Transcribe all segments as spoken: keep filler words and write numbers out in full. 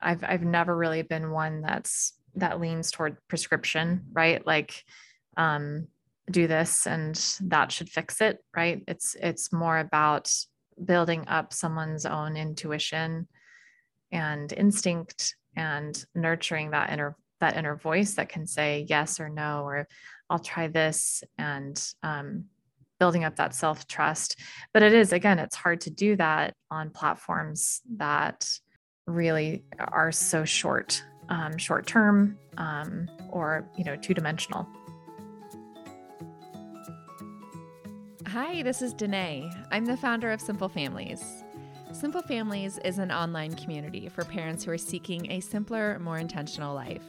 I've, I've never really been one that's, that leans toward prescription, right? Like, um, do this and that should fix it. Right. It's, it's more about building up someone's own intuition and instinct and nurturing that inner, that inner voice that can say yes or no, or I'll try this, and, um, building up that self-trust. But it is, again, it's hard to do that on platforms that really are so short, um, short-term, um, or, you know, two-dimensional. Hi, this is Danae. I'm the founder of Simple Families. Simple Families is an online community for parents who are seeking a simpler, more intentional life.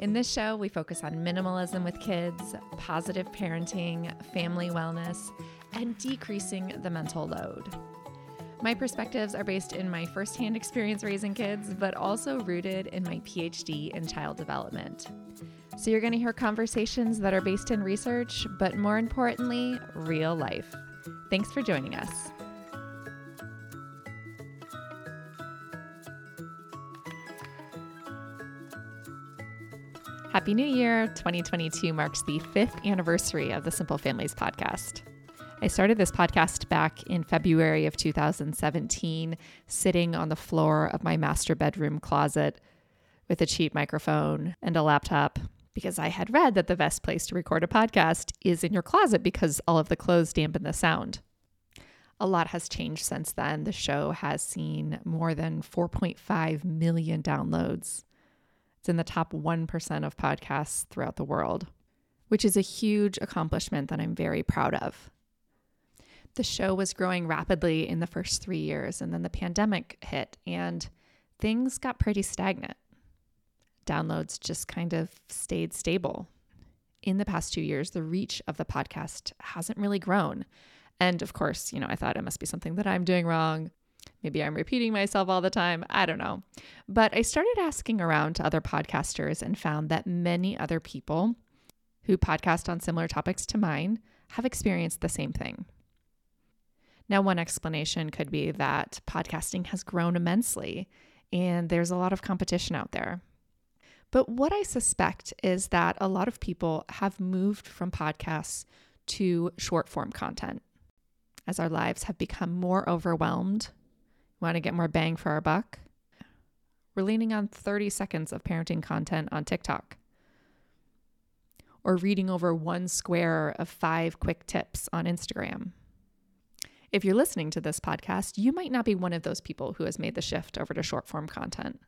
In this show, we focus on minimalism with kids, positive parenting, family wellness, and decreasing the mental load. My perspectives are based in my firsthand experience raising kids, but also rooted in my P H D in child development. So you're going to hear conversations that are based in research, but more importantly, real life. Thanks for joining us. Happy New Year! twenty twenty-two marks the fifth anniversary of the Simple Families podcast. I started this podcast back in February of two thousand seventeen, sitting on the floor of my master bedroom closet with a cheap microphone and a laptop, because I had read that the best place to record a podcast is in your closet because all of the clothes dampen the sound. A lot has changed since then. The show has seen more than four point five million downloads. It's in the top one percent of podcasts throughout the world, which is a huge accomplishment that I'm very proud of. The show was growing rapidly in the first three years, and then the pandemic hit, and things got pretty stagnant. Downloads just kind of stayed stable. In the past two years, the reach of the podcast hasn't really grown. And of course, you know, I thought it must be something that I'm doing wrong. Maybe I'm repeating myself all the time. I don't know. But I started asking around to other podcasters and found that many other people who podcast on similar topics to mine have experienced the same thing. Now, one explanation could be that podcasting has grown immensely and there's a lot of competition out there. But what I suspect is that a lot of people have moved from podcasts to short form content as our lives have become more overwhelmed. Want to get more bang for our buck? We're leaning on thirty seconds of parenting content on TikTok, or reading over one square of five quick tips on Instagram. If you're listening to this podcast, you might not be one of those people who has made the shift over to short form content,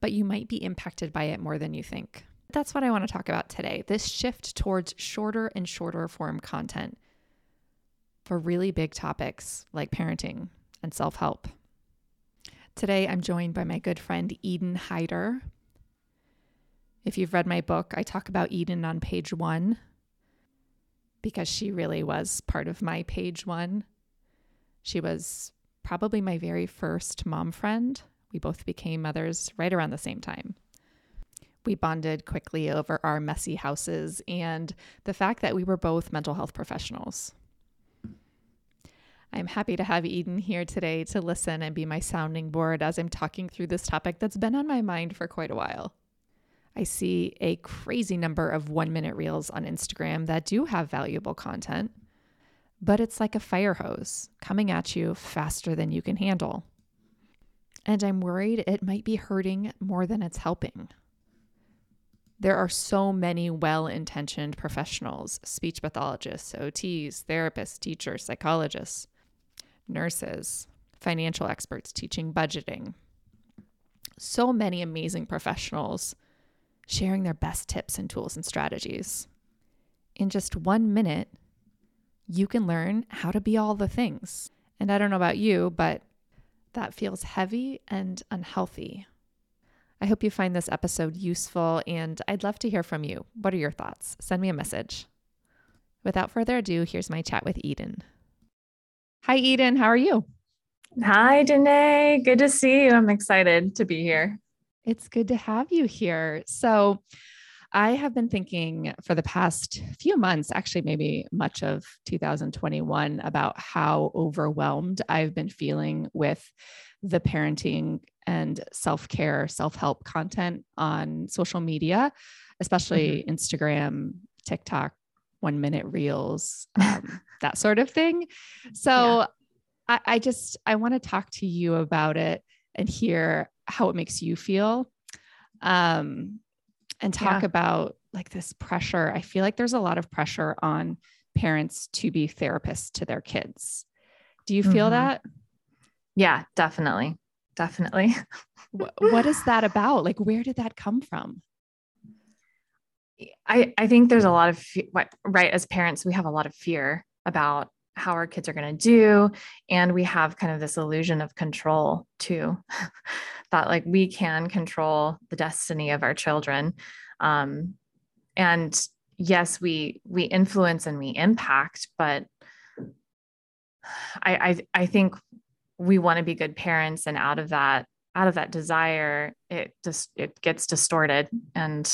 but you might be impacted by it more than you think. That's what I want to talk about today. This shift towards shorter and shorter form content for really big topics like parenting and self-help. Today, I'm joined by my good friend, Eden Hyder. If you've read my book, I talk about Eden on page one because she really was part of my page one. She was probably my very first mom friend. We both became mothers right around the same time. We bonded quickly over our messy houses and the fact that we were both mental health professionals. I'm happy to have Eden here today to listen and be my sounding board as I'm talking through this topic that's been on my mind for quite a while. I see a crazy number of one-minute reels on Instagram that do have valuable content, but it's like a fire hose coming at you faster than you can handle. And I'm worried it might be hurting more than it's helping. There are so many well-intentioned professionals, speech pathologists, O Ts, therapists, teachers, psychologists, nurses, financial experts teaching budgeting. So many amazing professionals sharing their best tips and tools and strategies. In just one minute, you can learn how to be all the things. And I don't know about you, but that feels heavy and unhealthy. I hope you find this episode useful, and I'd love to hear from you. What are your thoughts? Send me a message. Without further ado, here's my chat with Eden. Hi, Eden. How are you? Hi, Danae. Good to see you. I'm excited to be here. It's good to have you here. So I have been thinking for the past few months, actually maybe much of two thousand twenty-one, about how overwhelmed I've been feeling with the parenting and self-care, self-help content on social media, especially mm-hmm. Instagram, TikTok, one minute reels, um, that sort of thing. So yeah. I, I just, I want to talk to you about it and hear how it makes you feel. Um, and talk yeah. about like this pressure. I feel like there's a lot of pressure on parents to be therapists to their kids. Do you feel mm-hmm. that? Yeah, definitely. Definitely. what, what is that about? Like, where did that come from? I, I think there's a lot of, right. As parents, we have a lot of fear about how our kids are going to do. And we have kind of this illusion of control too, that like we can control the destiny of our children. Um, and yes, we, we influence and we impact, but I, I, I think we want to be good parents, and out of that, out of that desire, it just, it gets distorted, and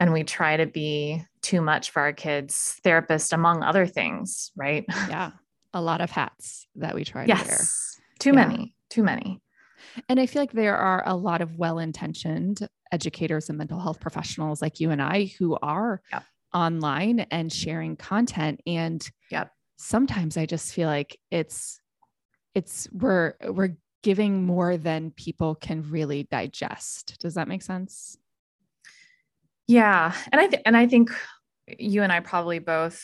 And we try to be too much for our kids, therapist, among other things, right? Yeah. A lot of hats that we try yes. to wear. Too yeah. many, too many. And I feel like there are a lot of well-intentioned educators and mental health professionals like you and I who are yep. online and sharing content. And yep. sometimes I just feel like it's, it's, we're, we're giving more than people can really digest. Does that make sense? Yeah. And I, th- and I think you and I probably both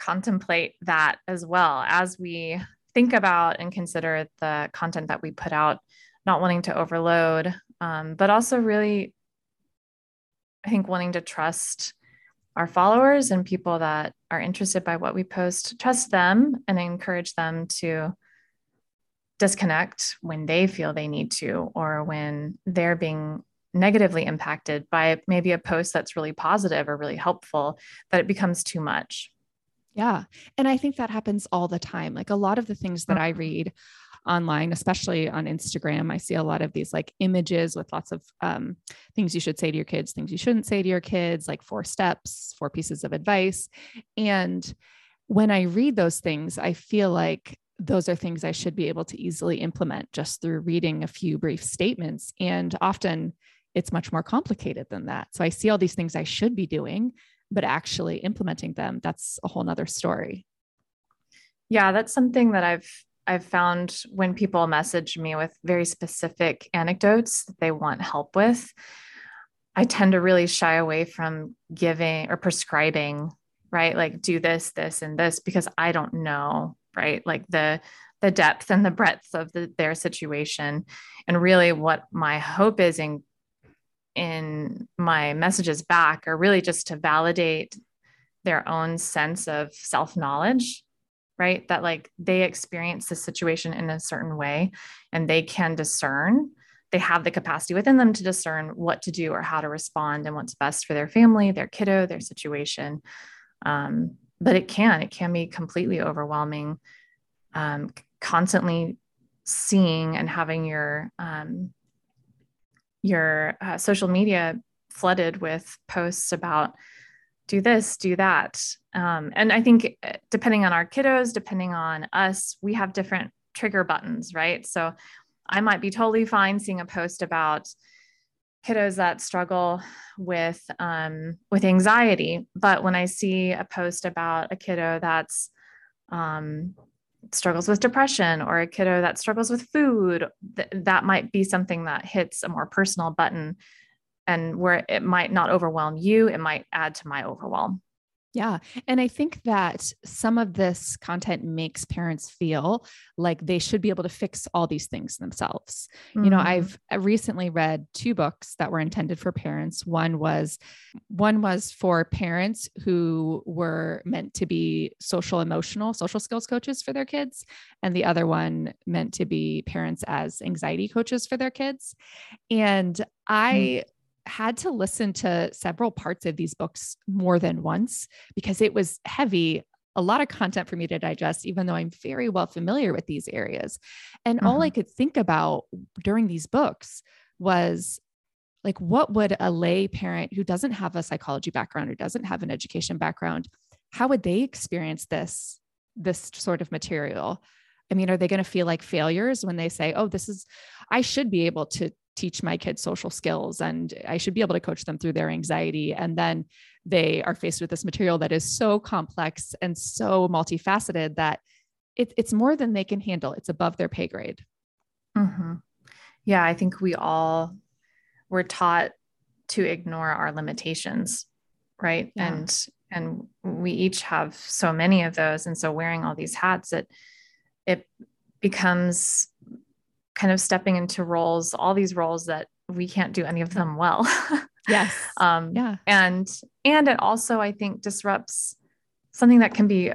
contemplate that as well, as we think about and consider the content that we put out, not wanting to overload, um, but also really, I think, wanting to trust our followers and people that are interested by what we post, trust them and encourage them to disconnect when they feel they need to, or when they're being negatively impacted by maybe a post that's really positive or really helpful, that it becomes too much. Yeah. And I think that happens all the time. Like a lot of the things that I read online, especially on Instagram, I see a lot of these like images with lots of um, things you should say to your kids, things you shouldn't say to your kids, like four steps, four pieces of advice. And when I read those things, I feel like those are things I should be able to easily implement just through reading a few brief statements. And often it's much more complicated than that. So I see all these things I should be doing, but actually implementing them, that's a whole nother story. Yeah. That's something that I've, I've found when people message me with very specific anecdotes that they want help with, I tend to really shy away from giving or prescribing, right? Like do this, this, and this, because I don't know, right? Like the, the depth and the breadth of the, their situation. And really what my hope is in in my messages back are really just to validate their own sense of self-knowledge, right? That like they experience the situation in a certain way and they can discern, they have the capacity within them to discern what to do or how to respond and what's best for their family, their kiddo, their situation. Um, but it can, it can be completely overwhelming, um, constantly seeing and having your, um, your uh, social media flooded with posts about do this, do that. Um, and I think depending on our kiddos, depending on us, we have different trigger buttons, right? So I might be totally fine seeing a post about kiddos that struggle with, um, with anxiety. But when I see a post about a kiddo that's, um, struggles with depression, or a kiddo that struggles with food, th- that might be something that hits a more personal button, and where it might not overwhelm you, it might add to my overwhelm. Yeah. And I think that some of this content makes parents feel like they should be able to fix all these things themselves. Mm-hmm. You know, I've recently read two books that were intended for parents. One was, one was for parents who were meant to be social, emotional, social skills coaches for their kids. And the other one meant to be parents as anxiety coaches for their kids. And I, mm-hmm. had to listen to several parts of these books more than once because it was heavy, a lot of content for me to digest, even though I'm very well familiar with these areas. And mm-hmm. all I could think about during these books was Like, what would a lay parent who doesn't have a psychology background or doesn't have an education background, how would they experience this, this sort of material? I mean, are they going to feel like failures when they say, oh, this is, I should be able to teach my kids social skills and I should be able to coach them through their anxiety. And then they are faced with this material that is so complex and so multifaceted that it, it's more than they can handle. It's above their pay grade. Mm-hmm. Yeah. I think we all were taught to ignore our limitations. Right. Yeah. And, and we each have so many of those. And so wearing all these hats, it, it becomes kind of stepping into roles, all these roles that we can't do any of them well. Yes. um, yeah. And, and it also, I think, disrupts something that can be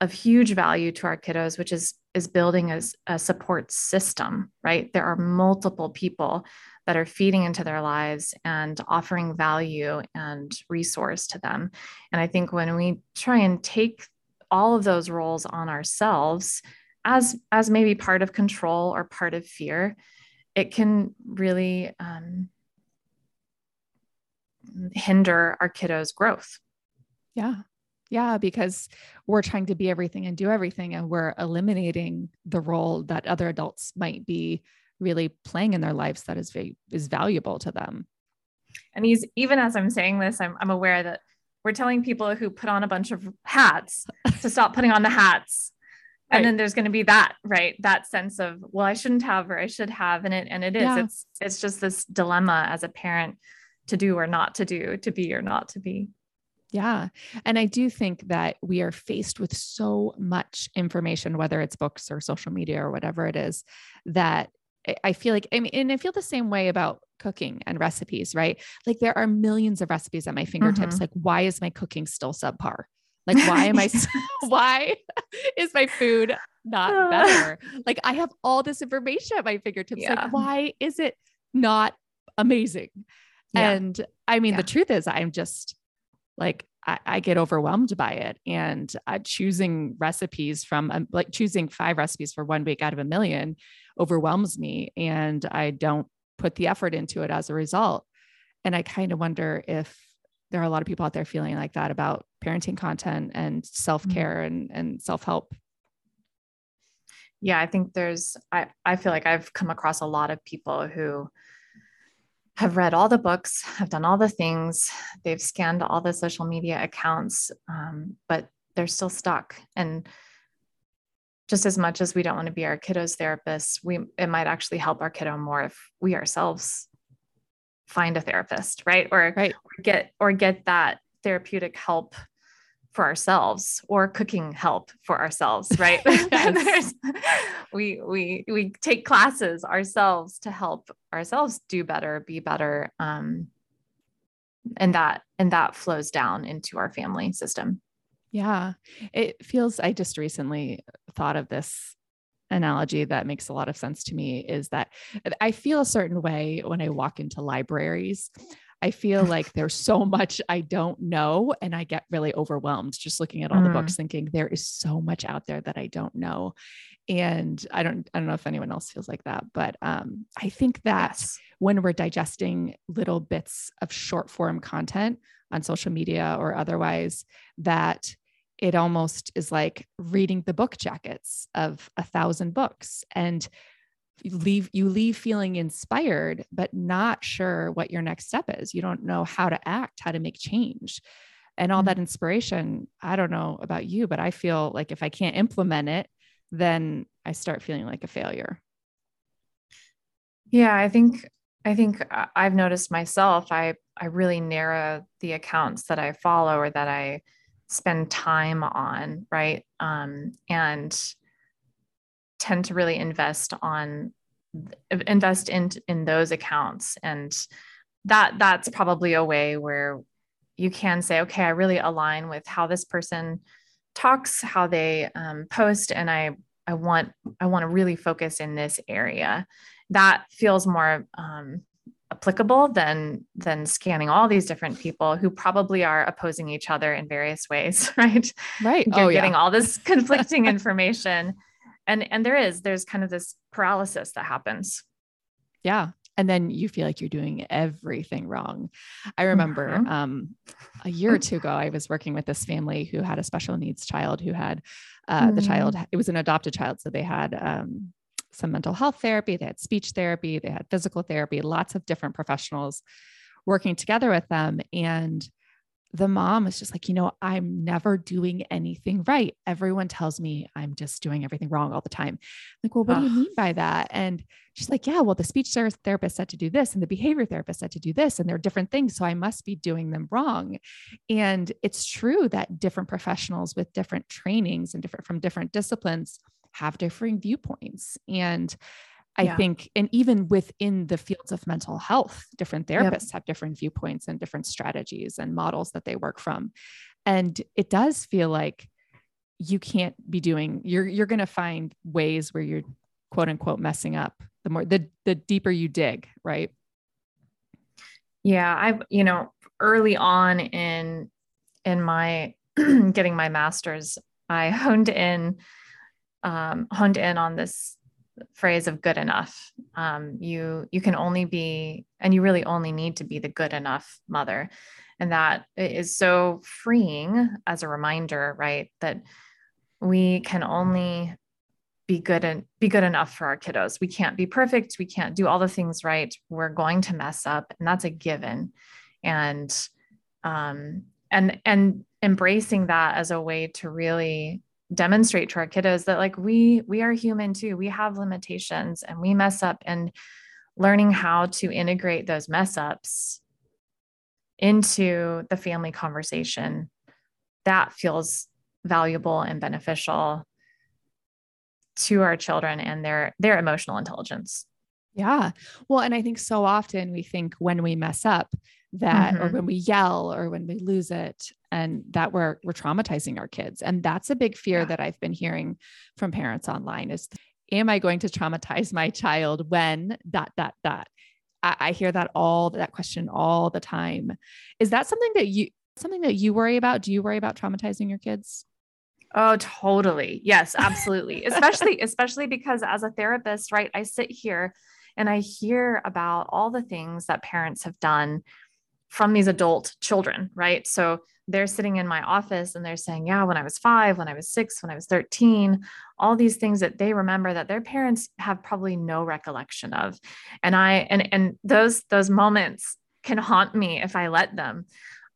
of huge value to our kiddos, which is, is building a, a support system, right? There are multiple people that are feeding into their lives and offering value and resource to them. And I think when we try and take all of those roles on ourselves, as, as maybe part of control or part of fear, it can really um, hinder our kiddos' growth. Yeah. Yeah. Because we're trying to be everything and do everything. And we're eliminating the role that other adults might be really playing in their lives that is, va- is valuable to them. And he's, even as I'm saying this, I'm, I'm aware that we're telling people who put on a bunch of hats to stop putting on the hats. Right. And then there's going to be that, right? That sense of, well, I shouldn't have, or I should have. And it, and it is, yeah. it's, it's just this dilemma as a parent to do or not to do, to be or not to be. Yeah. And I do think that we are faced with so much information, whether it's books or social media or whatever it is, that I feel like, I mean, and I feel the same way about cooking and recipes, right? Like there are millions of recipes at my fingertips. Mm-hmm. Like, why is my cooking still subpar? Like, why am I, why is my food not better? Like, I have all this information at my fingertips. Yeah. Like, why is it not amazing? Yeah. And I mean, yeah. the truth is I'm just like, I, I get overwhelmed by it, and uh, choosing recipes from um, like choosing five recipes for one week out of a million overwhelms me. And I don't put the effort into it as a result. And I kind of wonder if there are a lot of people out there feeling like that about parenting content and self-care mm-hmm. and, and self-help. Yeah. I think there's, I, I feel like I've come across a lot of people who have read all the books, have done all the things, they've scanned all the social media accounts, um, but they're still stuck. And just as much as we don't want to be our kiddos' therapists, we, it might actually help our kiddo more if we ourselves find a therapist, right? Or, right. or get, or get that therapeutic help for ourselves, or cooking help for ourselves, right? Yes. we, we, we take classes ourselves to help ourselves do better, be better. Um, and that, and that flows down into our family system. Yeah. It feels, I just recently thought of this analogy that makes a lot of sense to me, is that I feel a certain way when I walk into libraries. I feel like there's so much I don't know, and I get really overwhelmed just looking at all mm. the books, thinking there is so much out there that I don't know. And I don't, I don't know if anyone else feels like that, but um, I think that yes. when we're digesting little bits of short form content on social media or otherwise, that it almost is like reading the book jackets of a thousand books, and you leave, you leave feeling inspired, but not sure what your next step is. You don't know how to act, how to make change, and all mm-hmm. that inspiration. I don't know about you, but I feel like if I can't implement it, then I start feeling like a failure. Yeah. I think, I think I've noticed myself, I, I really narrow the accounts that I follow or that I spend time on. Right. Um, and tend to really invest on invest in, in those accounts. And that that's probably a way where you can say, okay, I really align with how this person talks, how they um, post. And I, I want, I want to really focus in this area. That feels more um, applicable than, than scanning all these different people who probably are opposing each other in various ways. Right. Right. You're oh, getting yeah. all this conflicting information. And, and there is, there's kind of this paralysis that happens. Yeah. And then you feel like you're doing everything wrong. I remember uh-huh. um, a year or two ago, I was working with this family who had a special needs child who had uh, mm-hmm. the child, it was an adopted child. So they had um, some mental health therapy, they had speech therapy, they had physical therapy, lots of different professionals working together with them. And the mom was just like, you know, I'm never doing anything right. Everyone tells me I'm just doing everything wrong all the time. I'm like, well, what Ugh. do you mean by that? And she's like, yeah, well, the speech therapist said to do this and the behavior therapist said to do this, and they're different things. So I must be doing them wrong. And it's true that different professionals with different trainings and different from different disciplines have differing viewpoints. And I yeah. think, and even within the fields of mental health, different therapists yep. have different viewpoints and different strategies and models that they work from. And it does feel like you can't be doing, you're, you're going to find ways where you're quote unquote messing up the more, the, the deeper you dig. Right. Yeah. I've, you know, early on in, in my getting my master's, I honed in, um, honed in on this phrase of good enough. Um, you, you can only be, and you really only need to be the good enough mother. And that is so freeing as a reminder, right? That we can only be good and be good enough for our kiddos. We can't be perfect. We can't do all the things right. We're going to mess up, and that's a given. And, um, and, and embracing that as a way to really demonstrate to our kiddos that like, we, we are human too. We have limitations and we mess up, and learning how to integrate those mess ups into the family conversation, that feels valuable and beneficial to our children and their, their emotional intelligence. Yeah. Well, and I think so often we think when we mess up that, mm-hmm. or when we yell or when we lose it, and that we're, we're traumatizing our kids. And that's a big fear yeah. that I've been hearing from parents online is, am I going to traumatize my child when dot, dot, dot? I, I hear that all that question all the time. Is that something that you, something that you worry about? Do you worry about traumatizing your kids? Oh, totally. Yes, absolutely. especially, especially because as a therapist, right, I sit here and I hear about all the things that parents have done from these adult children, right? So they're sitting in my office and they're saying, yeah, when I was five, when I was six, when I was thirteen, all these things that they remember that their parents have probably no recollection of. And I, and, and those, those moments can haunt me if I let them,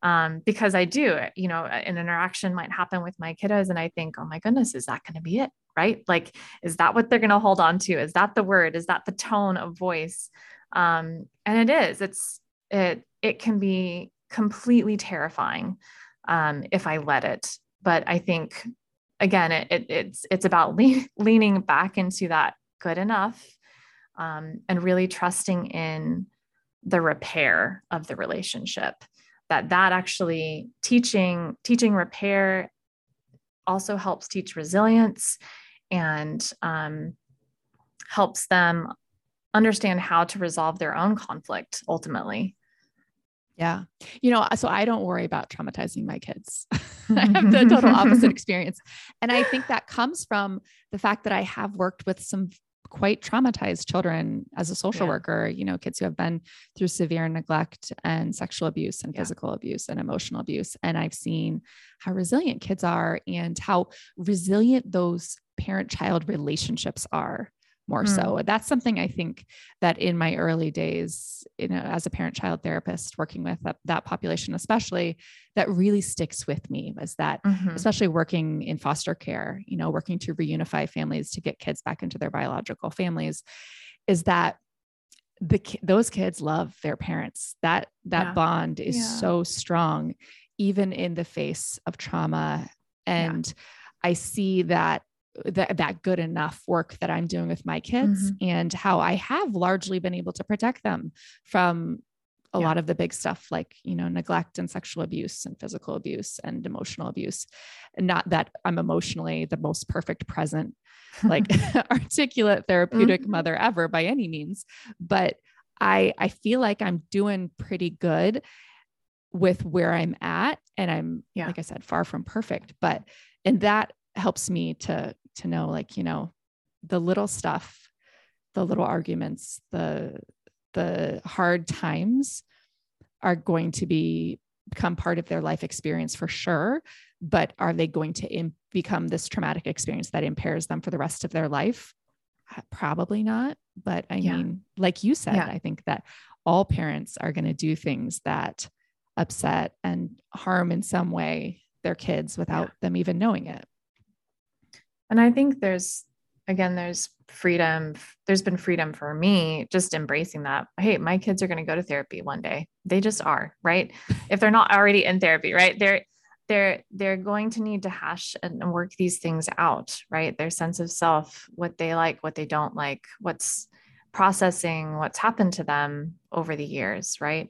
um, because I do, you know, an interaction might happen with my kiddos and I think, oh my goodness, is that going to be it? Right? Like, is that what they're going to hold on to? Is that the word? Is that the tone of voice? Um, and it is, it's, it, it can be completely terrifying, um, if I let it. But I think again, it, it it's, it's about le- leaning back into that good enough, um, and really trusting in the repair of the relationship, that that actually teaching, teaching repair also helps teach resilience and, um, helps them understand how to resolve their own conflict ultimately. Yeah. You know, so I don't worry about traumatizing my kids. I have the total opposite experience. And I think that comes from the fact that I have worked with some quite traumatized children as a social yeah. worker, you know, kids who have been through severe neglect and sexual abuse and yeah. physical abuse and emotional abuse. And I've seen how resilient kids are and how resilient those parent-child relationships are. More mm. so. That's something I think that in my early days, you know, as a parent-child therapist working with that, that population, especially, that really sticks with me was that, mm-hmm. especially working in foster care, you know, working to reunify families to get kids back into their biological families, is that the those kids love their parents. That that yeah. bond is yeah. so strong, even in the face of trauma. And yeah. I see that. That, that good enough work that I'm doing with my kids mm-hmm. and how I have largely been able to protect them from a yeah. lot of the big stuff like, you know, neglect and sexual abuse and physical abuse and emotional abuse. And not that I'm emotionally the most perfect, present, like articulate therapeutic mm-hmm. mother ever by any means, but I, I feel like I'm doing pretty good with where I'm at. And I'm, yeah. like I said, far from perfect, but, and that helps me to, to know, like, you know, the little stuff, the little arguments, the, the hard times are going to be become part of their life experience for sure, but are they going to im- become this traumatic experience that impairs them for the rest of their life? Probably not. But I yeah. mean, like you said, yeah. I think that all parents are going to do things that upset and harm in some way their kids without yeah. them even knowing it. And I think there's, again, there's freedom. There's been freedom for me, just embracing that. Hey, my kids are going to go to therapy one day. They just are, right? If they're not already in therapy, right? They're, they're, they're going to need to hash and work these things out, right? Their sense of self, what they like, what they don't like, what's processing, what's happened to them over the years, right?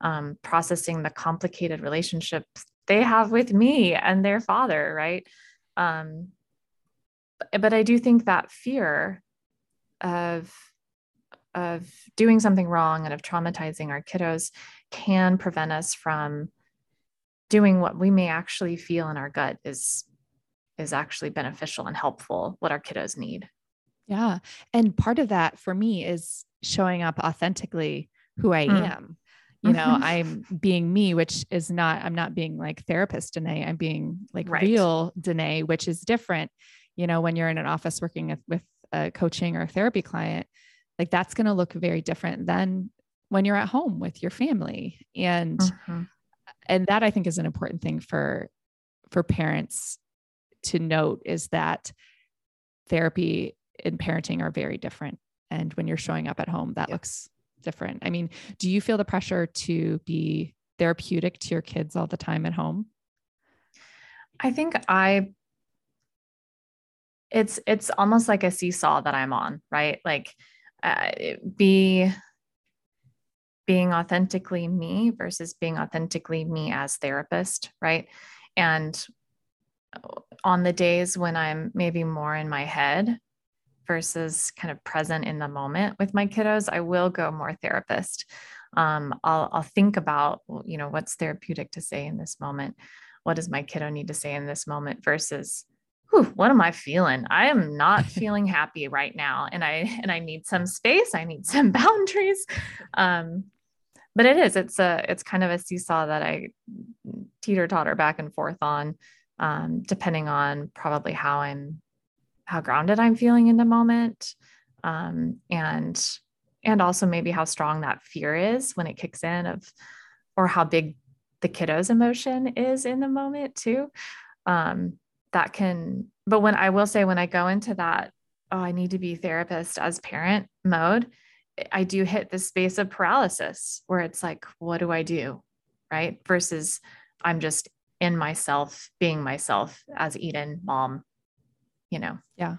Um, processing the complicated relationships they have with me and their father, right? Um, But I do think that fear of, of doing something wrong and of traumatizing our kiddos can prevent us from doing what we may actually feel in our gut is, is actually beneficial and helpful, what our kiddos need. Yeah. And part of that for me is showing up authentically who I mm. am. You know, mm-hmm. I'm being me, which is not, I'm not being like therapist Danae. I'm being like right. real Danae, which is different. You know, when you're in an office working with a coaching or a therapy client, like that's going to look very different than when you're at home with your family. And, mm-hmm. and that I think is an important thing for, for parents to note, is that therapy and parenting are very different. And when you're showing up at home, that yeah. looks different. I mean, do you feel the pressure to be therapeutic to your kids all the time at home? I think I It's, it's almost like a seesaw that I'm on, right? Like, uh, be being authentically me versus being authentically me as therapist. Right. And on the days when I'm maybe more in my head versus kind of present in the moment with my kiddos, I will go more therapist. Um, I'll, I'll think about, you know, what's therapeutic to say in this moment? What does my kiddo need to say in this moment versus, whew, what am I feeling? I am not feeling happy right now. And I, and I need some space. I need some boundaries. Um, but it is, it's a, it's kind of a seesaw that I teeter totter back and forth on, um, depending on probably how I'm, how grounded I'm feeling in the moment. Um, and, and also maybe how strong that fear is when it kicks in of, or how big the kiddo's emotion is in the moment too. Um, that can, but when I will say, when I go into that, oh, I need to be therapist as parent mode, I do hit this space of paralysis where it's like, what do I do? Right. Versus I'm just in myself, being myself as Eden mom, you know? Yeah.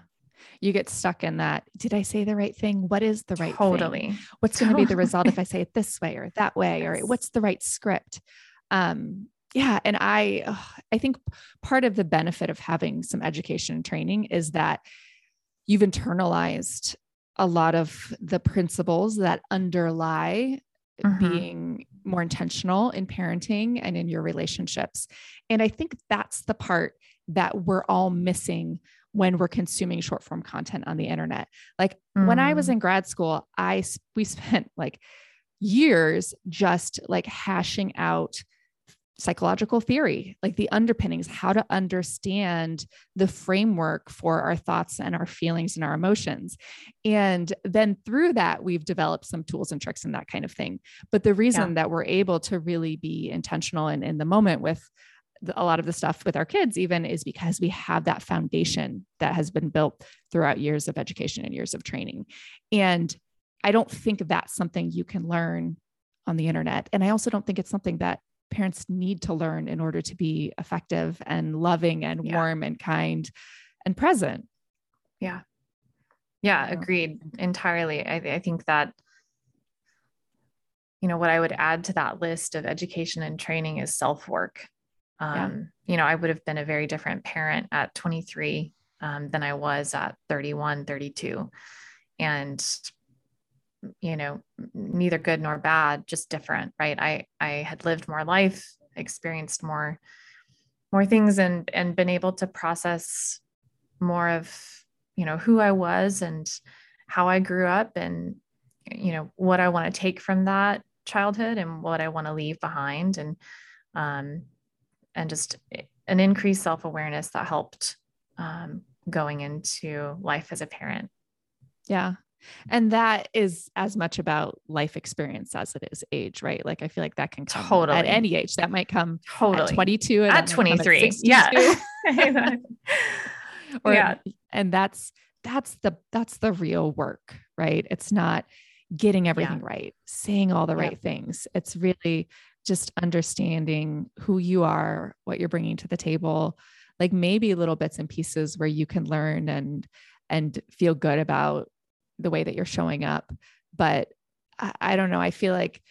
You get stuck in that. Did I say the right thing? What is the right totally. thing? What's totally. going to be the result if I say it this way or that way, yes. or what's the right script? Um, Yeah. And I, oh, I think part of the benefit of having some education and training is that you've internalized a lot of the principles that underlie mm-hmm. being more intentional in parenting and in your relationships. And I think that's the part that we're all missing when we're consuming short form content on the internet. Like mm. when I was in grad school, I, we spent like years just like hashing out psychological theory, like the underpinnings, how to understand the framework for our thoughts and our feelings and our emotions. And then through that, we've developed some tools and tricks and that kind of thing. But the reason yeah. that we're able to really be intentional and in the moment with the, a lot of the stuff with our kids even, is because we have that foundation that has been built throughout years of education and years of training. And I don't think that's something you can learn on the internet. And I also don't think it's something that parents need to learn in order to be effective and loving and yeah. warm and kind and present. Yeah. Yeah. Agreed entirely. I, I think that, you know, what I would add to that list of education and training is self-work. Um, yeah. You know, I would have been a very different parent at twenty-three um, than I was at thirty-one, thirty-two. And you know, neither good nor bad, just different, right? I, I had lived more life, experienced more, more things and, and been able to process more of, you know, who I was and how I grew up and, you know, what I want to take from that childhood and what I want to leave behind, and, um, and just an increased self-awareness that helped, um, going into life as a parent. Yeah. And that is as much about life experience as it is age, right? Like, I feel like that can come totally. At any age. That might come totally. At twenty-two, and at twenty-three. At yeah. or, yeah. And that's, that's the, that's the real work, right? It's not getting everything yeah. right, saying all the right yeah. things. It's really just understanding who you are, what you're bringing to the table, like maybe little bits and pieces where you can learn and, and feel good about the way that you're showing up. But I, I don't know. I feel like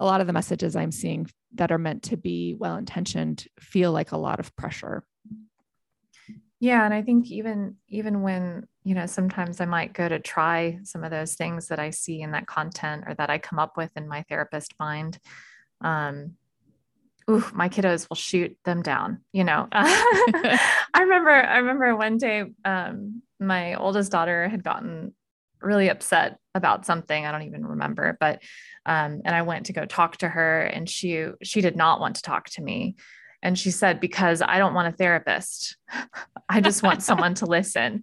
a lot of the messages I'm seeing that are meant to be well-intentioned feel like a lot of pressure. Yeah. And I think even, even when, you know, sometimes I might go to try some of those things that I see in that content or that I come up with in my therapist mind, um, ooh, my kiddos will shoot them down. You know, I remember, I remember one day, um, my oldest daughter had gotten really upset about something. I don't even remember, but, um, and I went to go talk to her, and she, she did not want to talk to me. And she said, because I don't want a therapist. I just want someone to listen.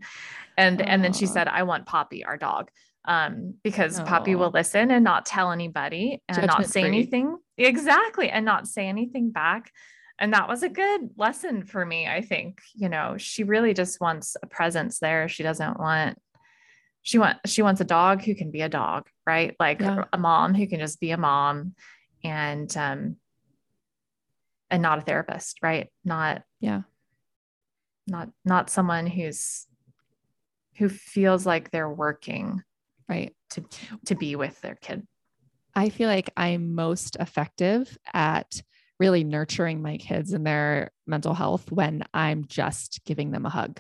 And, Aww. And then she said, I want Poppy, our dog, um, because Aww. Poppy will listen and not tell anybody and Judgment not say free. Anything. Exactly. And not say anything back. And that was a good lesson for me. I think, you know, she really just wants a presence there. She doesn't want, she wants, she wants a dog who can be a dog, right? Like yeah. a mom who can just be a mom, and, um, and not a therapist, right? Not, yeah, not, not someone who's, who feels like they're working, right, to, to be with their kid. I feel like I'm most effective at really nurturing my kids and their mental health when I'm just giving them a hug.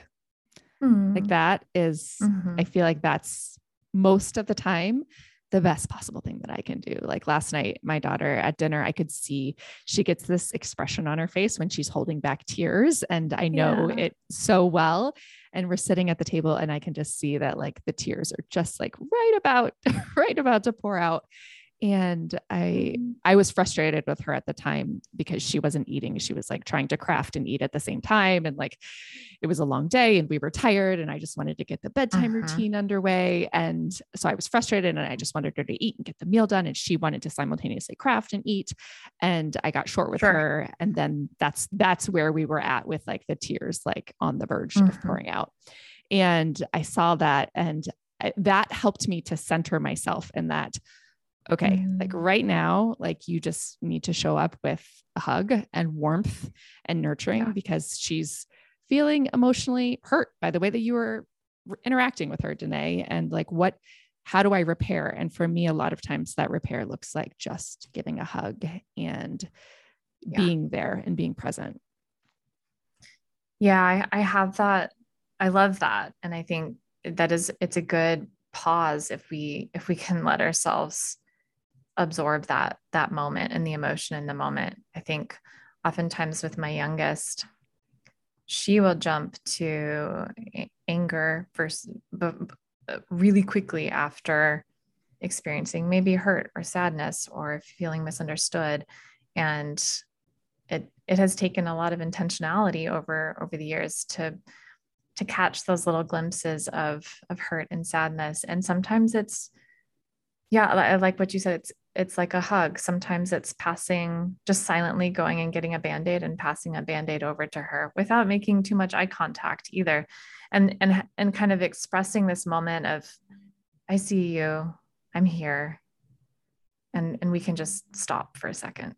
Mm. Like that is, mm-hmm. I feel like that's most of the time the best possible thing that I can do. Like last night, my daughter at dinner, I could see she gets this expression on her face when she's holding back tears. And I know yeah. it so well. And we're sitting at the table, and I can just see that like the tears are just like right about, right about to pour out. And I, I was frustrated with her at the time because she wasn't eating. She was like trying to craft and eat at the same time. And like, it was a long day and we were tired, and I just wanted to get the bedtime uh-huh. routine underway. And so I was frustrated, and I just wanted her to eat and get the meal done. And she wanted to simultaneously craft and eat. And I got short with sure. her. And then that's, that's where we were at with like the tears, like on the verge uh-huh. of pouring out. And I saw that, and that helped me to center myself in that. Okay. Like right now, like you just need to show up with a hug and warmth and nurturing yeah. because she's feeling emotionally hurt by the way that you were interacting with her, Danae. And like, what, how do I repair? And for me, a lot of times that repair looks like just giving a hug and yeah. being there and being present. Yeah. I, I have that. I love that. And I think that is, it's a good pause if we, if we can let ourselves absorb that, that moment and the emotion in the moment. I think oftentimes with my youngest, she will jump to anger first, but really quickly after experiencing maybe hurt or sadness or feeling misunderstood. And it, it has taken a lot of intentionality over, over the years to, to catch those little glimpses of, of hurt and sadness. And sometimes it's, yeah, I like what you said. It's, it's like a hug. Sometimes it's passing, just silently going and getting a Band-Aid and passing a Band-Aid over to her without making too much eye contact either. And, and, and kind of expressing this moment of, I see you, I'm here. And, and we can just stop for a second.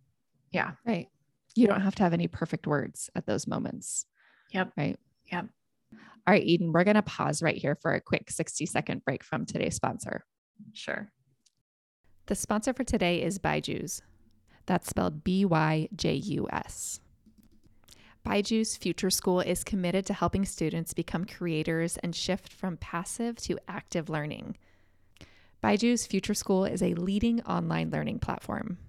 Yeah. Right. You don't have to have any perfect words at those moments. Yep. Right. Yep. All right, Eden, we're going to pause right here for a quick sixty second break from today's sponsor. Sure. The sponsor for today is BYJU'S. That's spelled B Y J U S. BYJU'S Future School is committed to helping students become creators and shift from passive to active learning. BYJU'S Future School is a leading online learning platform.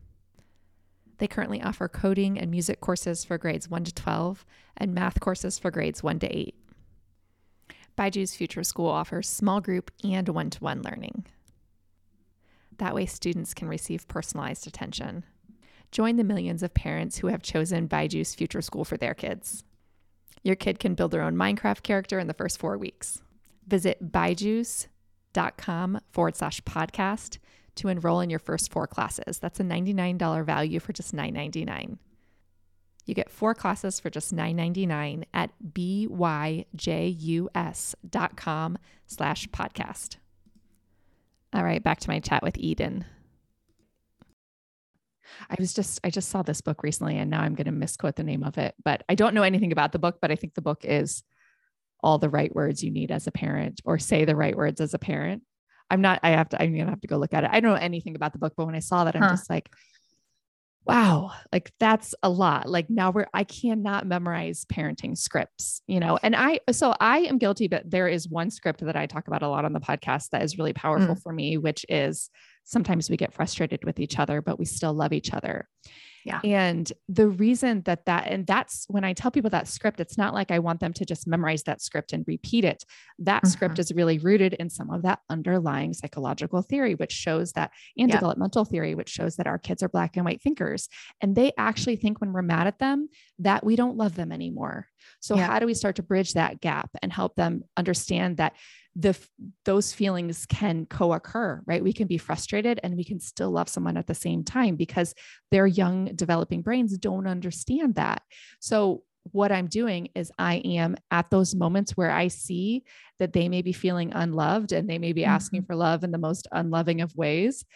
They currently offer coding and music courses for grades one to twelve and math courses for grades one to eight. BYJU'S Future School offers small group and one-to-one learning. That way students can receive personalized attention. Join the millions of parents who have chosen BYJU'S Future School for their kids. Your kid can build their own Minecraft character in the first four weeks. Visit BYJU'S.com forward slash podcast to enroll in your first four classes. That's a ninety-nine dollars value for just nine ninety-nine. You get four classes for just nine ninety-nine at BYJU'S.com slash podcast. All right, back to my chat with Eden. I was just, I just saw this book recently and now I'm going to misquote the name of it, but I don't know anything about the book, but I think the book is All the Right Words You Need as a Parent, or Say the Right Words as a Parent. I'm not, I have to, I'm going to have to go look at it. I don't know anything about the book, but when I saw that, I'm huh. just like, wow, like that's a lot. Like now we're, I cannot memorize parenting scripts, you know? And I, so I am guilty, but there is one script that I talk about a lot on the podcast that is really powerful mm. for me, which is sometimes we get frustrated with each other, but we still love each other. Yeah. And the reason that that, and that's when I tell people that script, it's not like I want them to just memorize that script and repeat it. That mm-hmm. script is really rooted in some of that underlying psychological theory, which shows that, and yeah. developmental theory, which shows that our kids are black and white thinkers. And they actually think when we're mad at them that we don't love them anymore. So yeah. how do we start to bridge that gap and help them understand that the, those feelings can co-occur, right? We can be frustrated and we can still love someone at the same time, because their young developing brains don't understand that. So what I'm doing is I am at those moments where I see that they may be feeling unloved and they may be mm-hmm. asking for love in the most unloving of ways,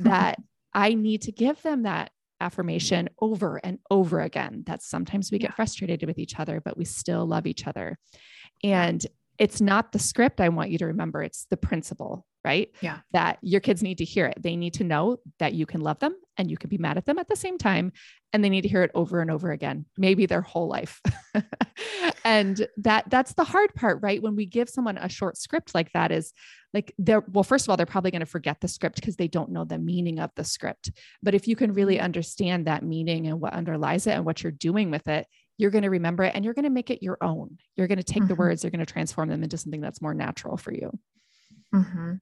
that mm-hmm. I need to give them that affirmation over and over again, that sometimes we yeah. get frustrated with each other, but we still love each other. And it's not the script I want you to remember. It's the principle, right? Yeah. That your kids need to hear it. They need to know that you can love them and you can be mad at them at the same time. And they need to hear it over and over again, maybe their whole life. And that that's the hard part, right? When we give someone a short script like that, is like they're, well, first of all, they're probably going to forget the script because they don't know the meaning of the script. But if you can really understand that meaning and what underlies it and what you're doing with it, you're going to remember it and you're going to make it your own. You're going to take mm-hmm. the words, you're going to transform them into something that's more natural for you. Mm-hmm.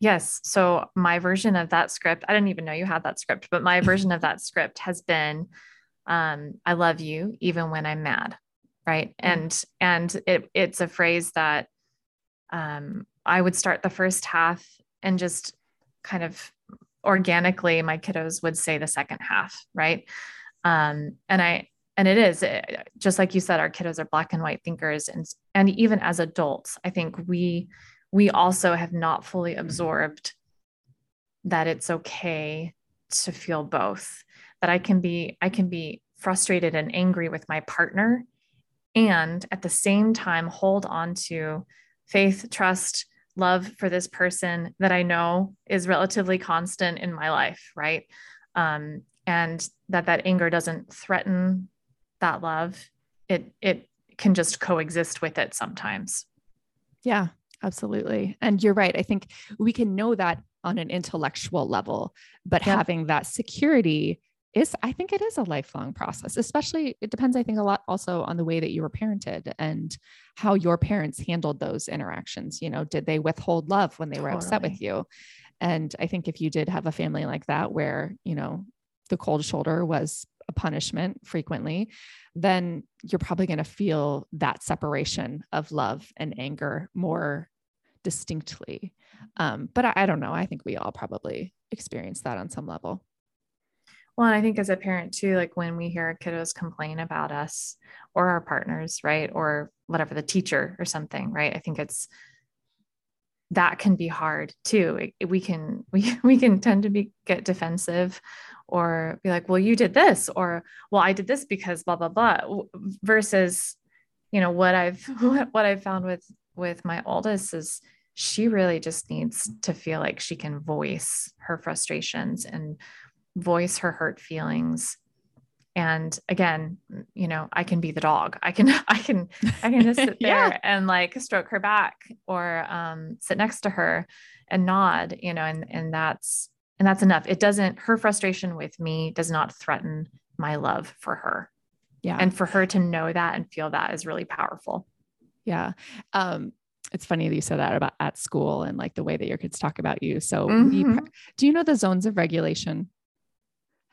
Yes. So my version of that script, I didn't even know you had that script, but my version of that script has been, um, I love you even when I'm mad. Right. Mm-hmm. And, and it, it's a phrase that, um, I would start the first half and just kind of organically, my kiddos would say the second half. Right. Um, and I, And it is it, just like you said, our kiddos are black and white thinkers. And, and even as adults, I think we, we also have not fully absorbed that it's okay to feel both, that I can be, I can be frustrated and angry with my partner and at the same time, hold on to faith, trust, love for this person that I know is relatively constant in my life. Right. Um, and that, that anger doesn't threaten that love, it, it can just coexist with it sometimes. Yeah, absolutely. And you're right. I think we can know that on an intellectual level, but yeah. having that security is, I think it is a lifelong process, especially it depends, I think a lot also on the way that you were parented and how your parents handled those interactions. You know, did they withhold love when they were totally. Upset with you? And I think if you did have a family like that, where, you know, the cold shoulder was a punishment frequently, then you're probably going to feel that separation of love and anger more distinctly. Um, but I, I don't know. I think we all probably experience that on some level. Well, and I think as a parent too, like when we hear our kiddos complain about us or our partners, right. Or whatever, the teacher or something, right. I think it's, that can be hard too. It, it, we can, we, we can tend to be, get defensive or be like, well, you did this, or, well, I did this because blah, blah, blah, versus, you know, what I've, what, what I've found with, with my oldest is she really just needs to feel like she can voice her frustrations and voice her hurt feelings. And again, you know, I can be the dog. I can, I can, I can just sit there yeah. and like stroke her back or, um, sit next to her and nod, you know, and, and that's, and that's enough. It doesn't, her frustration with me does not threaten my love for her. Yeah. And for her to know that and feel that is really powerful. Yeah. Um, it's funny that you said that about at school and like the way that your kids talk about you. So mm-hmm. we pra- do you know the zones of regulation?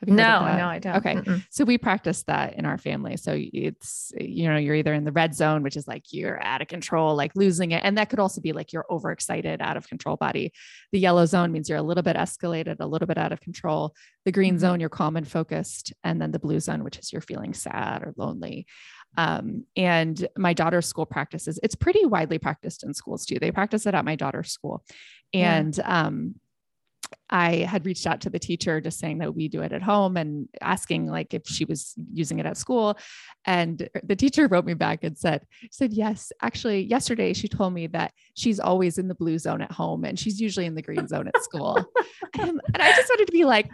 Have you heard of that? No, I don't. Okay. Mm-mm. So we practice that in our family. So it's, you know, you're either in the red zone, which is like, you're out of control, like losing it. And that could also be like, you're overexcited, out of control body. The yellow zone means you're a little bit escalated, a little bit out of control. The green mm-hmm. zone, you're calm and focused. And then the blue zone, which is you're feeling sad or lonely. Um, and my daughter's school practices, it's pretty widely practiced in schools too. They practice it at my daughter's school. And, yeah. um, I had reached out to the teacher just saying that we do it at home and asking like if she was using it at school. And the teacher wrote me back and said, said, yes, actually yesterday she told me that she's always in the blue zone at home and she's usually in the green zone at school. and, and I just wanted to be like,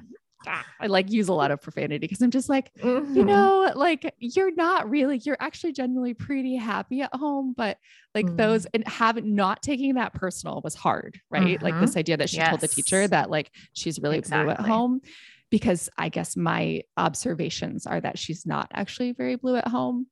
ah, I like use a lot of profanity because I'm just like, mm-hmm. you know, like you're not really, you're actually generally pretty happy at home, but like mm. those and have not taking that personal was hard, right? Mm-hmm. Like this idea that she yes. told the teacher that like, she's really exactly. blue at home because I guess my observations are that she's not actually very blue at home.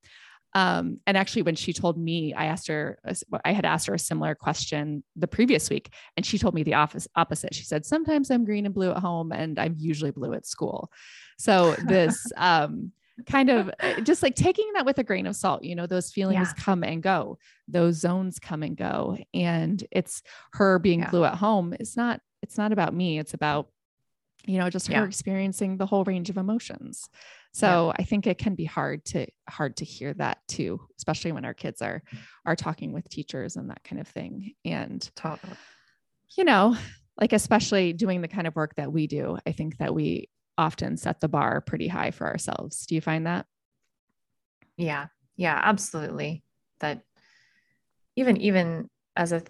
Um, and actually when she told me, I asked her, I had asked her a similar question the previous week and she told me the opposite. She said, sometimes I'm green and blue at home and I'm usually blue at school. So this, um, kind of just like taking that with a grain of salt, you know, those feelings yeah. come and go, those zones come and go. And it's her being yeah. blue at home. It's not, it's not about me. It's about, you know, just her yeah. experiencing the whole range of emotions. So yeah. I think it can be hard to, hard to hear that too, especially when our kids are, are talking with teachers and that kind of thing. And, totally. you know, like, especially doing the kind of work that we do, I think that we often set the bar pretty high for ourselves. Do you find that? Yeah. Yeah, absolutely. That even, even as a,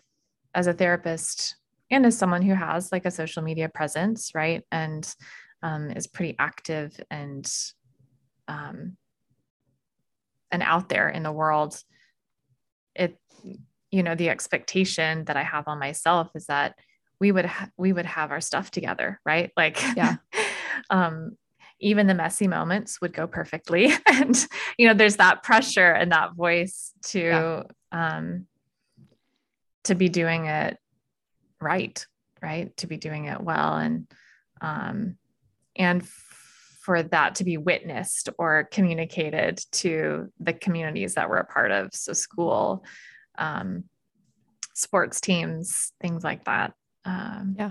as a therapist, and as someone who has like a social media presence, right. And, um, is pretty active and, um, and out there in the world, it, you know, the expectation that I have on myself is that we would, ha- we would have our stuff together, right? Like, yeah. um, even the messy moments would go perfectly. And, you know, there's that pressure and that voice to, yeah. um, to be doing it right, right. To be doing it well. And, um, and f- for that to be witnessed or communicated to the communities that we're a part of. So school, um, sports teams, things like that. Um, yeah.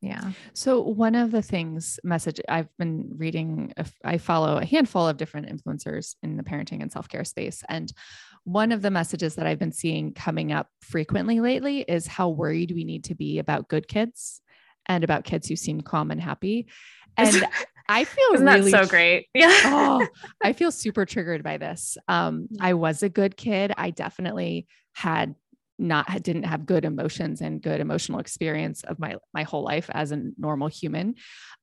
Yeah. So one of the things message I've been reading, I follow a handful of different influencers in the parenting and self-care space. And one of the messages that I've been seeing coming up frequently lately is how worried we need to be about good kids and about kids who seem calm and happy. And I feel Isn't really that so great. Yeah. oh, I feel super triggered by this. Um, I was a good kid. I definitely had not, didn't have good emotions and good emotional experience of my, my whole life as a normal human.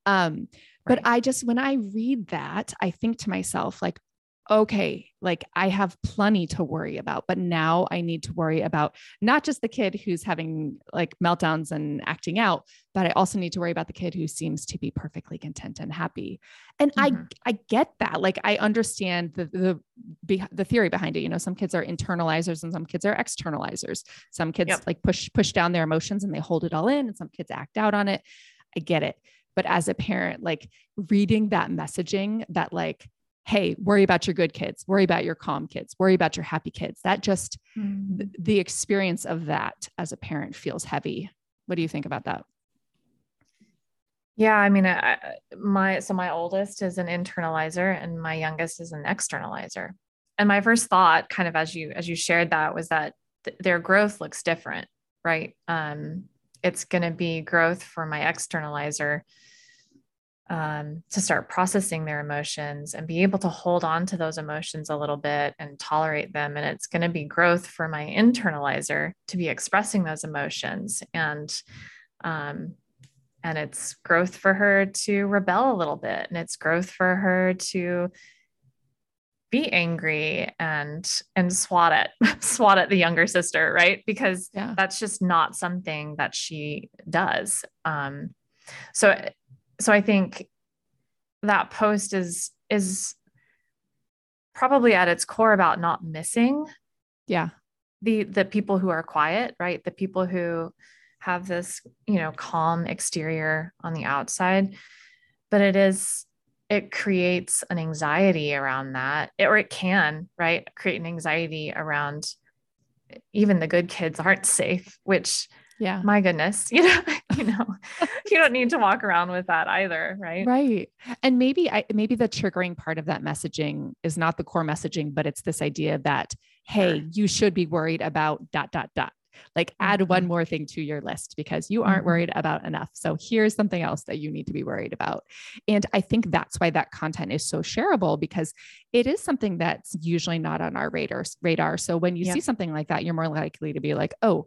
Um, right. But I just, when I read that, I think to myself, like, okay, like I have plenty to worry about, but now I need to worry about not just the kid who's having like meltdowns and acting out, but I also need to worry about the kid who seems to be perfectly content and happy. And mm-hmm. I, I get that. Like, I understand the, the, the theory behind it. You know, some kids are internalizers and some kids are externalizers. Some kids yep. like push, push down their emotions and they hold it all in, and some kids act out on it. I get it. But as a parent, like reading that messaging that like, hey, worry about your good kids, worry about your calm kids, worry about your happy kids. That just, mm. th- the experience of that as a parent feels heavy. What do you think about that? Yeah. I mean, I, my, so my oldest is an internalizer and my youngest is an externalizer. And my first thought kind of, as you, as you shared that, was that th- their growth looks different, right? Um, it's going to be growth for my externalizer, um, to start processing their emotions and be able to hold on to those emotions a little bit and tolerate them. And it's going to be growth for my internalizer to be expressing those emotions. And, um, and it's growth for her to rebel a little bit. And it's growth for her to be angry and, and swat at, swat at the younger sister, right? Because yeah. that's just not something that she does. Um, so So I think that post is, is probably at its core about not missing. Yeah. the, the people who are quiet, right? The people who have this, you know, calm exterior on the outside, but it is, it creates an anxiety around that, it, or it can, right? Create an anxiety around even the good kids aren't safe, which, yeah, my goodness, you know, you know, you don't need to walk around with that either. Right. Right. And maybe I, maybe the triggering part of that messaging is not the core messaging, but it's this idea that, hey, sure, you should be worried about dot, dot, dot, like mm-hmm. add one more thing to your list because you aren't mm-hmm. worried about enough. So here's something else that you need to be worried about. And I think that's why that content is so shareable, because it is something that's usually not on our radar radar. So when you yeah. see something like that, you're more likely to be like, oh,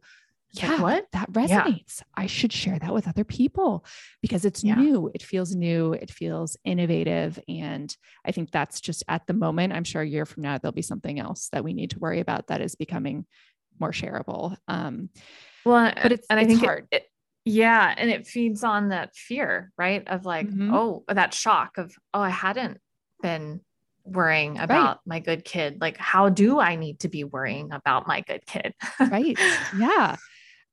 yeah, like, what? That resonates. Yeah. I should share that with other people because it's yeah. new. It feels new. It feels innovative. And I think that's just at the moment. I'm sure a year from now, there'll be something else that we need to worry about that is becoming more shareable. Um, well, but it's, and it's I think hard. It, it, yeah. And it feeds on that fear, right? Of like, mm-hmm. oh, that shock of, oh, I hadn't been worrying about right. my good kid. Like, how do I need to be worrying about my good kid? Right. Yeah.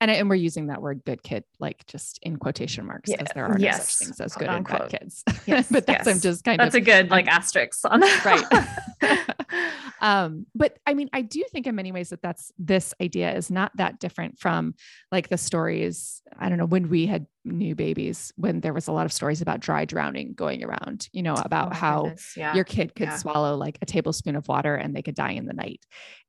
And, and we're using that word good kid, like just in quotation marks, because yeah. there are no yes. such things as good and bad kids. Yes. But that's, yes. I'm just kind that's of, that's a good like um, asterisk on that. Right. um, but I mean, I do think in many ways that that's, this idea is not that different from like the stories. I don't know, when we had new babies, when there was a lot of stories about dry drowning going around, you know, about oh how goodness. Yeah. your kid could yeah. swallow like a tablespoon of water and they could die in the night.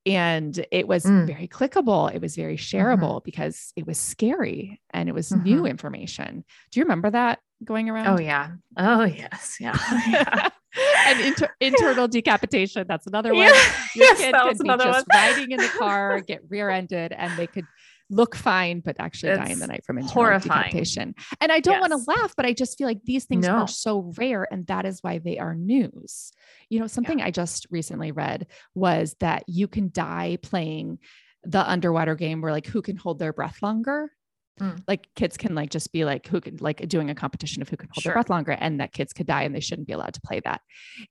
And it was mm. very clickable. It was very shareable mm-hmm. because it was scary and it was mm-hmm. new information. Do you remember that going around? Oh yeah. Oh yes. Yeah. yeah. And inter- internal decapitation. That's another one. Yeah. Your yes, kid could be just one. riding in the car, get rear-ended, and they could look fine, but actually it's die in the night from internal horrifying. decapitation. And I don't yes. want to laugh, but I just feel like these things no. are so rare. And that is why they are news. You know, something yeah. I just recently read was that you can die playing the underwater game where like, who can hold their breath longer? Mm. Like kids can like, just be like, who can like doing a competition of who can hold sure. their breath longer, and that kids could die and they shouldn't be allowed to play that.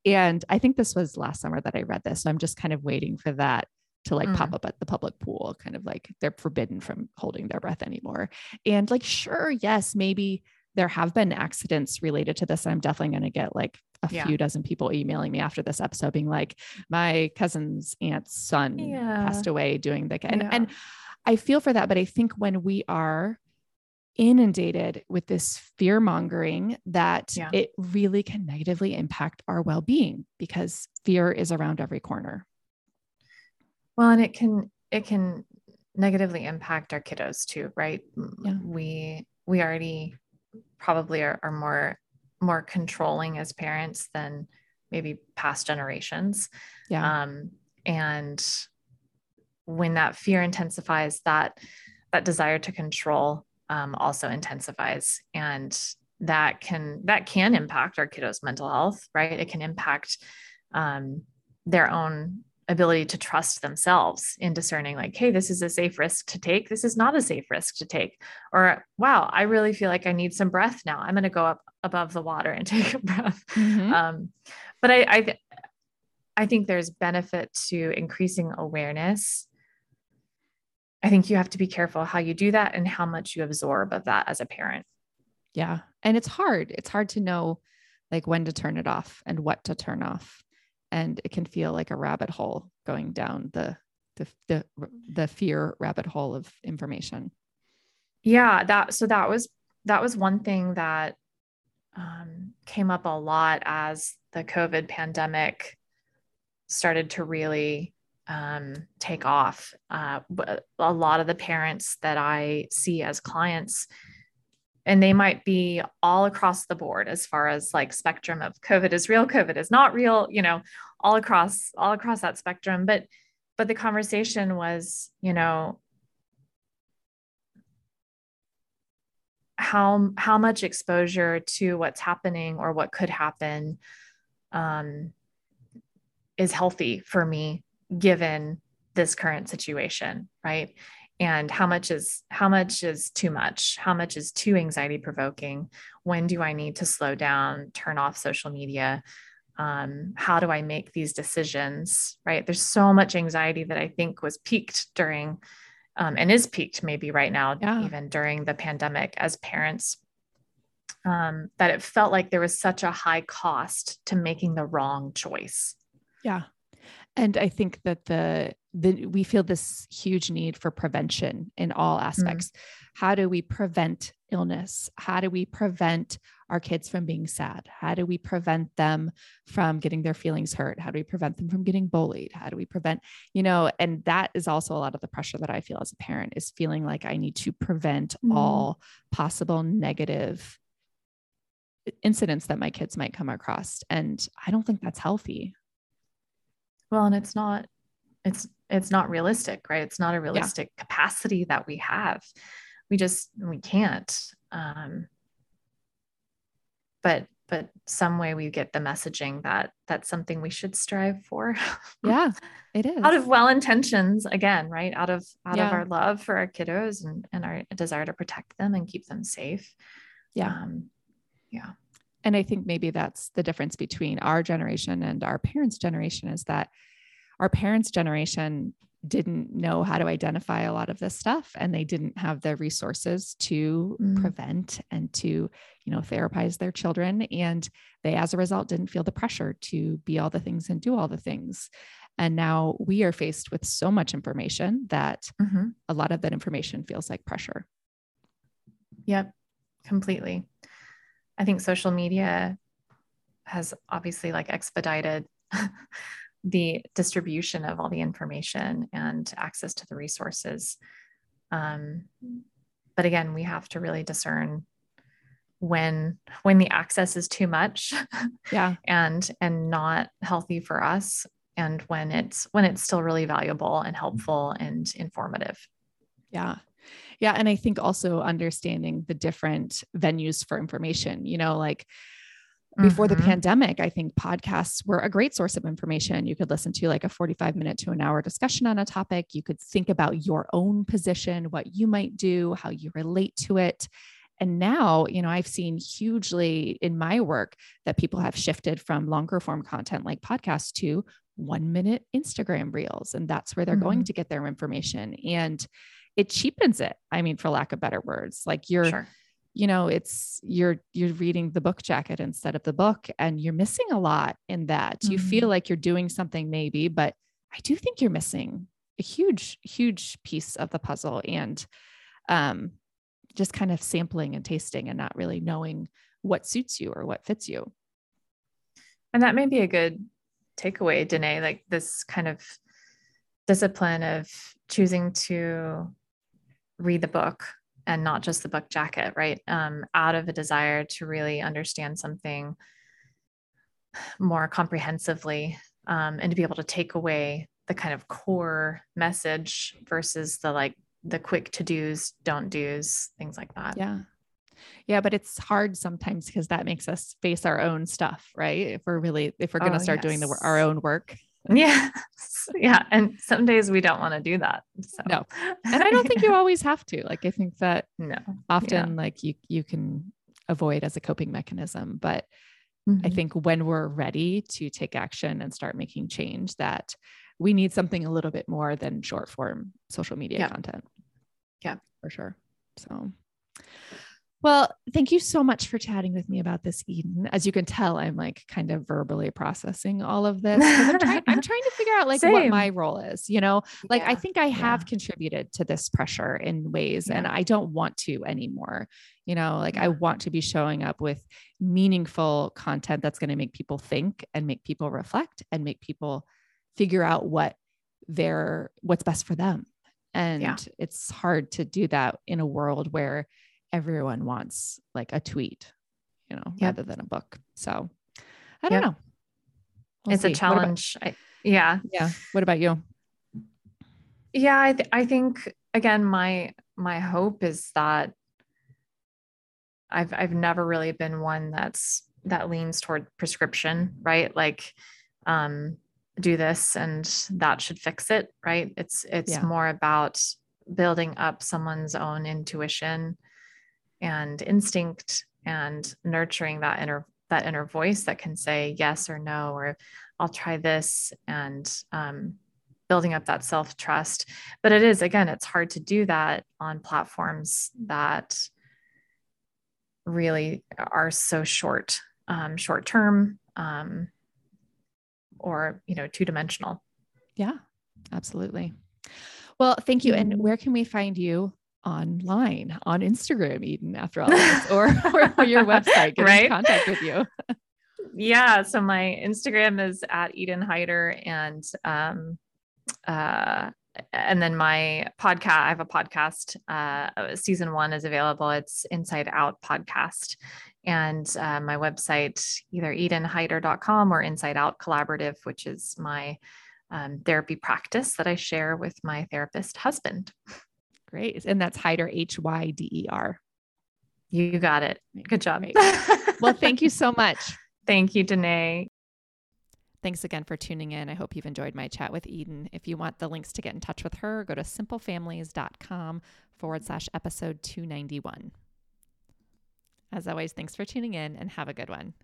And I think this was last summer that I read this. So I'm just kind of waiting for that to like mm. pop up at the public pool, kind of like they're forbidden from holding their breath anymore. And like, sure. Yes. Maybe there have been accidents related to this. I'm definitely going to get like a yeah. few dozen people emailing me after this episode being like, my cousin's aunt's son yeah. passed away doing the, and, yeah. and I feel for that. But I think when we are inundated with this fear mongering, that yeah. it really can negatively impact our well-being because fear is around every corner. Well, and it can, it can negatively impact our kiddos too, right? Yeah. We, we already probably are, are more, more controlling as parents than maybe past generations. Yeah. Um, and when that fear intensifies, that, that desire to control, um, also intensifies, and that can, that can impact our kiddos' mental health, right? It can impact, um, their own ability to trust themselves in discerning like, hey, this is a safe risk to take. This is not a safe risk to take. Or, wow, I really feel like I need some breath now. I'm going to go up above the water and take a breath. Mm-hmm. Um, but I, I, th- I think there's benefit to increasing awareness. I think you have to be careful how you do that and how much you absorb of that as a parent. Yeah. And it's hard. It's hard to know like when to turn it off and what to turn off. And it can feel like a rabbit hole going down the, the, the, the fear rabbit hole of information. Yeah. That, so that was, that was one thing that, um, came up a lot as the COVID pandemic started to really, um, take off. Uh, a lot of the parents that I see as clients, and they might be all across the board as far as like spectrum of COVID is real, COVID is not real, you know, all across, all across that spectrum. But, but the conversation was, you know, how, how much exposure to what's happening or what could happen, um, is healthy for me, given this current situation. Right. And how much is, how much is too much? How much is too anxiety provoking? When do I need to slow down, turn off social media? Um, how do I make these decisions, right? There's so much anxiety that I think was peaked during, um, and is peaked maybe right now, yeah. even during the pandemic as parents, um, that it felt like there was such a high cost to making the wrong choice. Yeah. And I think that the, the we feel this huge need for prevention in all aspects. Mm-hmm. How do we prevent illness? How do we prevent our kids from being sad? How do we prevent them from getting their feelings hurt? How do we prevent them from getting bullied? How do we prevent, you know, and that is also a lot of the pressure that I feel as a parent, is feeling like I need to prevent mm-hmm. all possible negative incidents that my kids might come across. And I don't think that's healthy. Well, and it's not, it's, it's not realistic, right? It's not a realistic yeah. capacity that we have. We just, we can't, um, but, but some way we get the messaging that that's something we should strive for. Yeah, it is. Out of well intentions again, right? Out of, out yeah. of our love for our kiddos and, and our desire to protect them and keep them safe. Yeah. Um, yeah. And I think maybe that's the difference between our generation and our parents' generation, is that our parents' generation didn't know how to identify a lot of this stuff, and they didn't have the resources to mm. prevent and to, you know, therapize their children. And they, as a result, didn't feel the pressure to be all the things and do all the things. And now we are faced with so much information that mm-hmm. a lot of that information feels like pressure. Yep. Completely. I think social media has obviously like expedited the distribution of all the information and access to the resources. Um, but again, we have to really discern when, when the access is too much yeah. and, and not healthy for us. And when it's, when it's still really valuable and helpful and informative. Yeah. Yeah. And I think also understanding the different venues for information, you know, like before mm-hmm. the pandemic, I think podcasts were a great source of information. You could listen to like a forty-five minute to an hour discussion on a topic. You could think about your own position, what you might do, how you relate to it. And now, you know, I've seen hugely in my work that people have shifted from longer form content like podcasts to one minute Instagram reels. And that's where they're mm-hmm. going to get their information. And it cheapens it. I mean, for lack of better words, like you're, sure. you know, it's, you're, you're reading the book jacket instead of the book, and you're missing a lot in that. Mm-hmm. You feel like you're doing something maybe, but I do think you're missing a huge, huge piece of the puzzle, and, um, just kind of sampling and tasting and not really knowing what suits you or what fits you. And that may be a good takeaway, Danae, like this kind of discipline of choosing to read the book and not just the book jacket, right? Um, out of a desire to really understand something more comprehensively, um, and to be able to take away the kind of core message versus the, like the quick to-dos, don't do's, things like that. Yeah. Yeah. But it's hard sometimes because that makes us face our own stuff, right? If we're really, if we're going to oh, start yes. doing the, our own work. Yeah. Yeah. And some days we don't want to do that. So. No. And I don't think you always have to, like, I think that no. often yeah. like you, you can avoid as a coping mechanism, but mm-hmm. I think when we're ready to take action and start making change, that we need something a little bit more than short form social media yeah. content. Yeah, for sure. So, well, thank you so much for chatting with me about this, Eden. As you can tell, I'm like kind of verbally processing all of this. I'm trying, I'm trying to figure out like Same. what my role is, you know, like yeah. I think I have yeah. contributed to this pressure in ways yeah. and I don't want to anymore. You know, like yeah. I want to be showing up with meaningful content that's going to make people think and make people reflect and make people figure out what their, what's best for them. And yeah. it's hard to do that in a world where everyone wants like a tweet, you know, yep. rather than a book. So I don't yep. know. We'll it's see. a challenge. About, I, yeah. Yeah. What about you? Yeah. I, th- I think again, my, my hope is that I've, I've never really been one that's, that leans toward prescription, right? Like, um, do this and that should fix it. Right. It's, it's yeah. more about building up someone's own intuition and instinct and nurturing that inner, that inner voice that can say yes or no, or I'll try this, and um, building up that self-trust. But it is, again, it's hard to do that on platforms that really are so short, um, short-term, um, or, you know, two-dimensional. Yeah, absolutely. Well, thank you. And where can we find you online? On Instagram, Eden, after all this, or, or, or your website, get right? in contact with you. Yeah. So my Instagram is at Eden Hyder, and, um, uh, and then my podcast, I have a podcast, uh, season one is available. It's Inside Out Podcast, and, uh, my website, either Eden Hyder dot com or Inside Out Collaborative, which is my, um, therapy practice that I share with my therapist husband. Great. And that's Hyder, H Y D E R. You got it. Good job. Well, thank you so much. Thank you, Danae. Thanks again for tuning in. I hope you've enjoyed my chat with Eden. If you want the links to get in touch with her, go to simple families dot com forward slash episode two ninety-one. As always, thanks for tuning in and have a good one.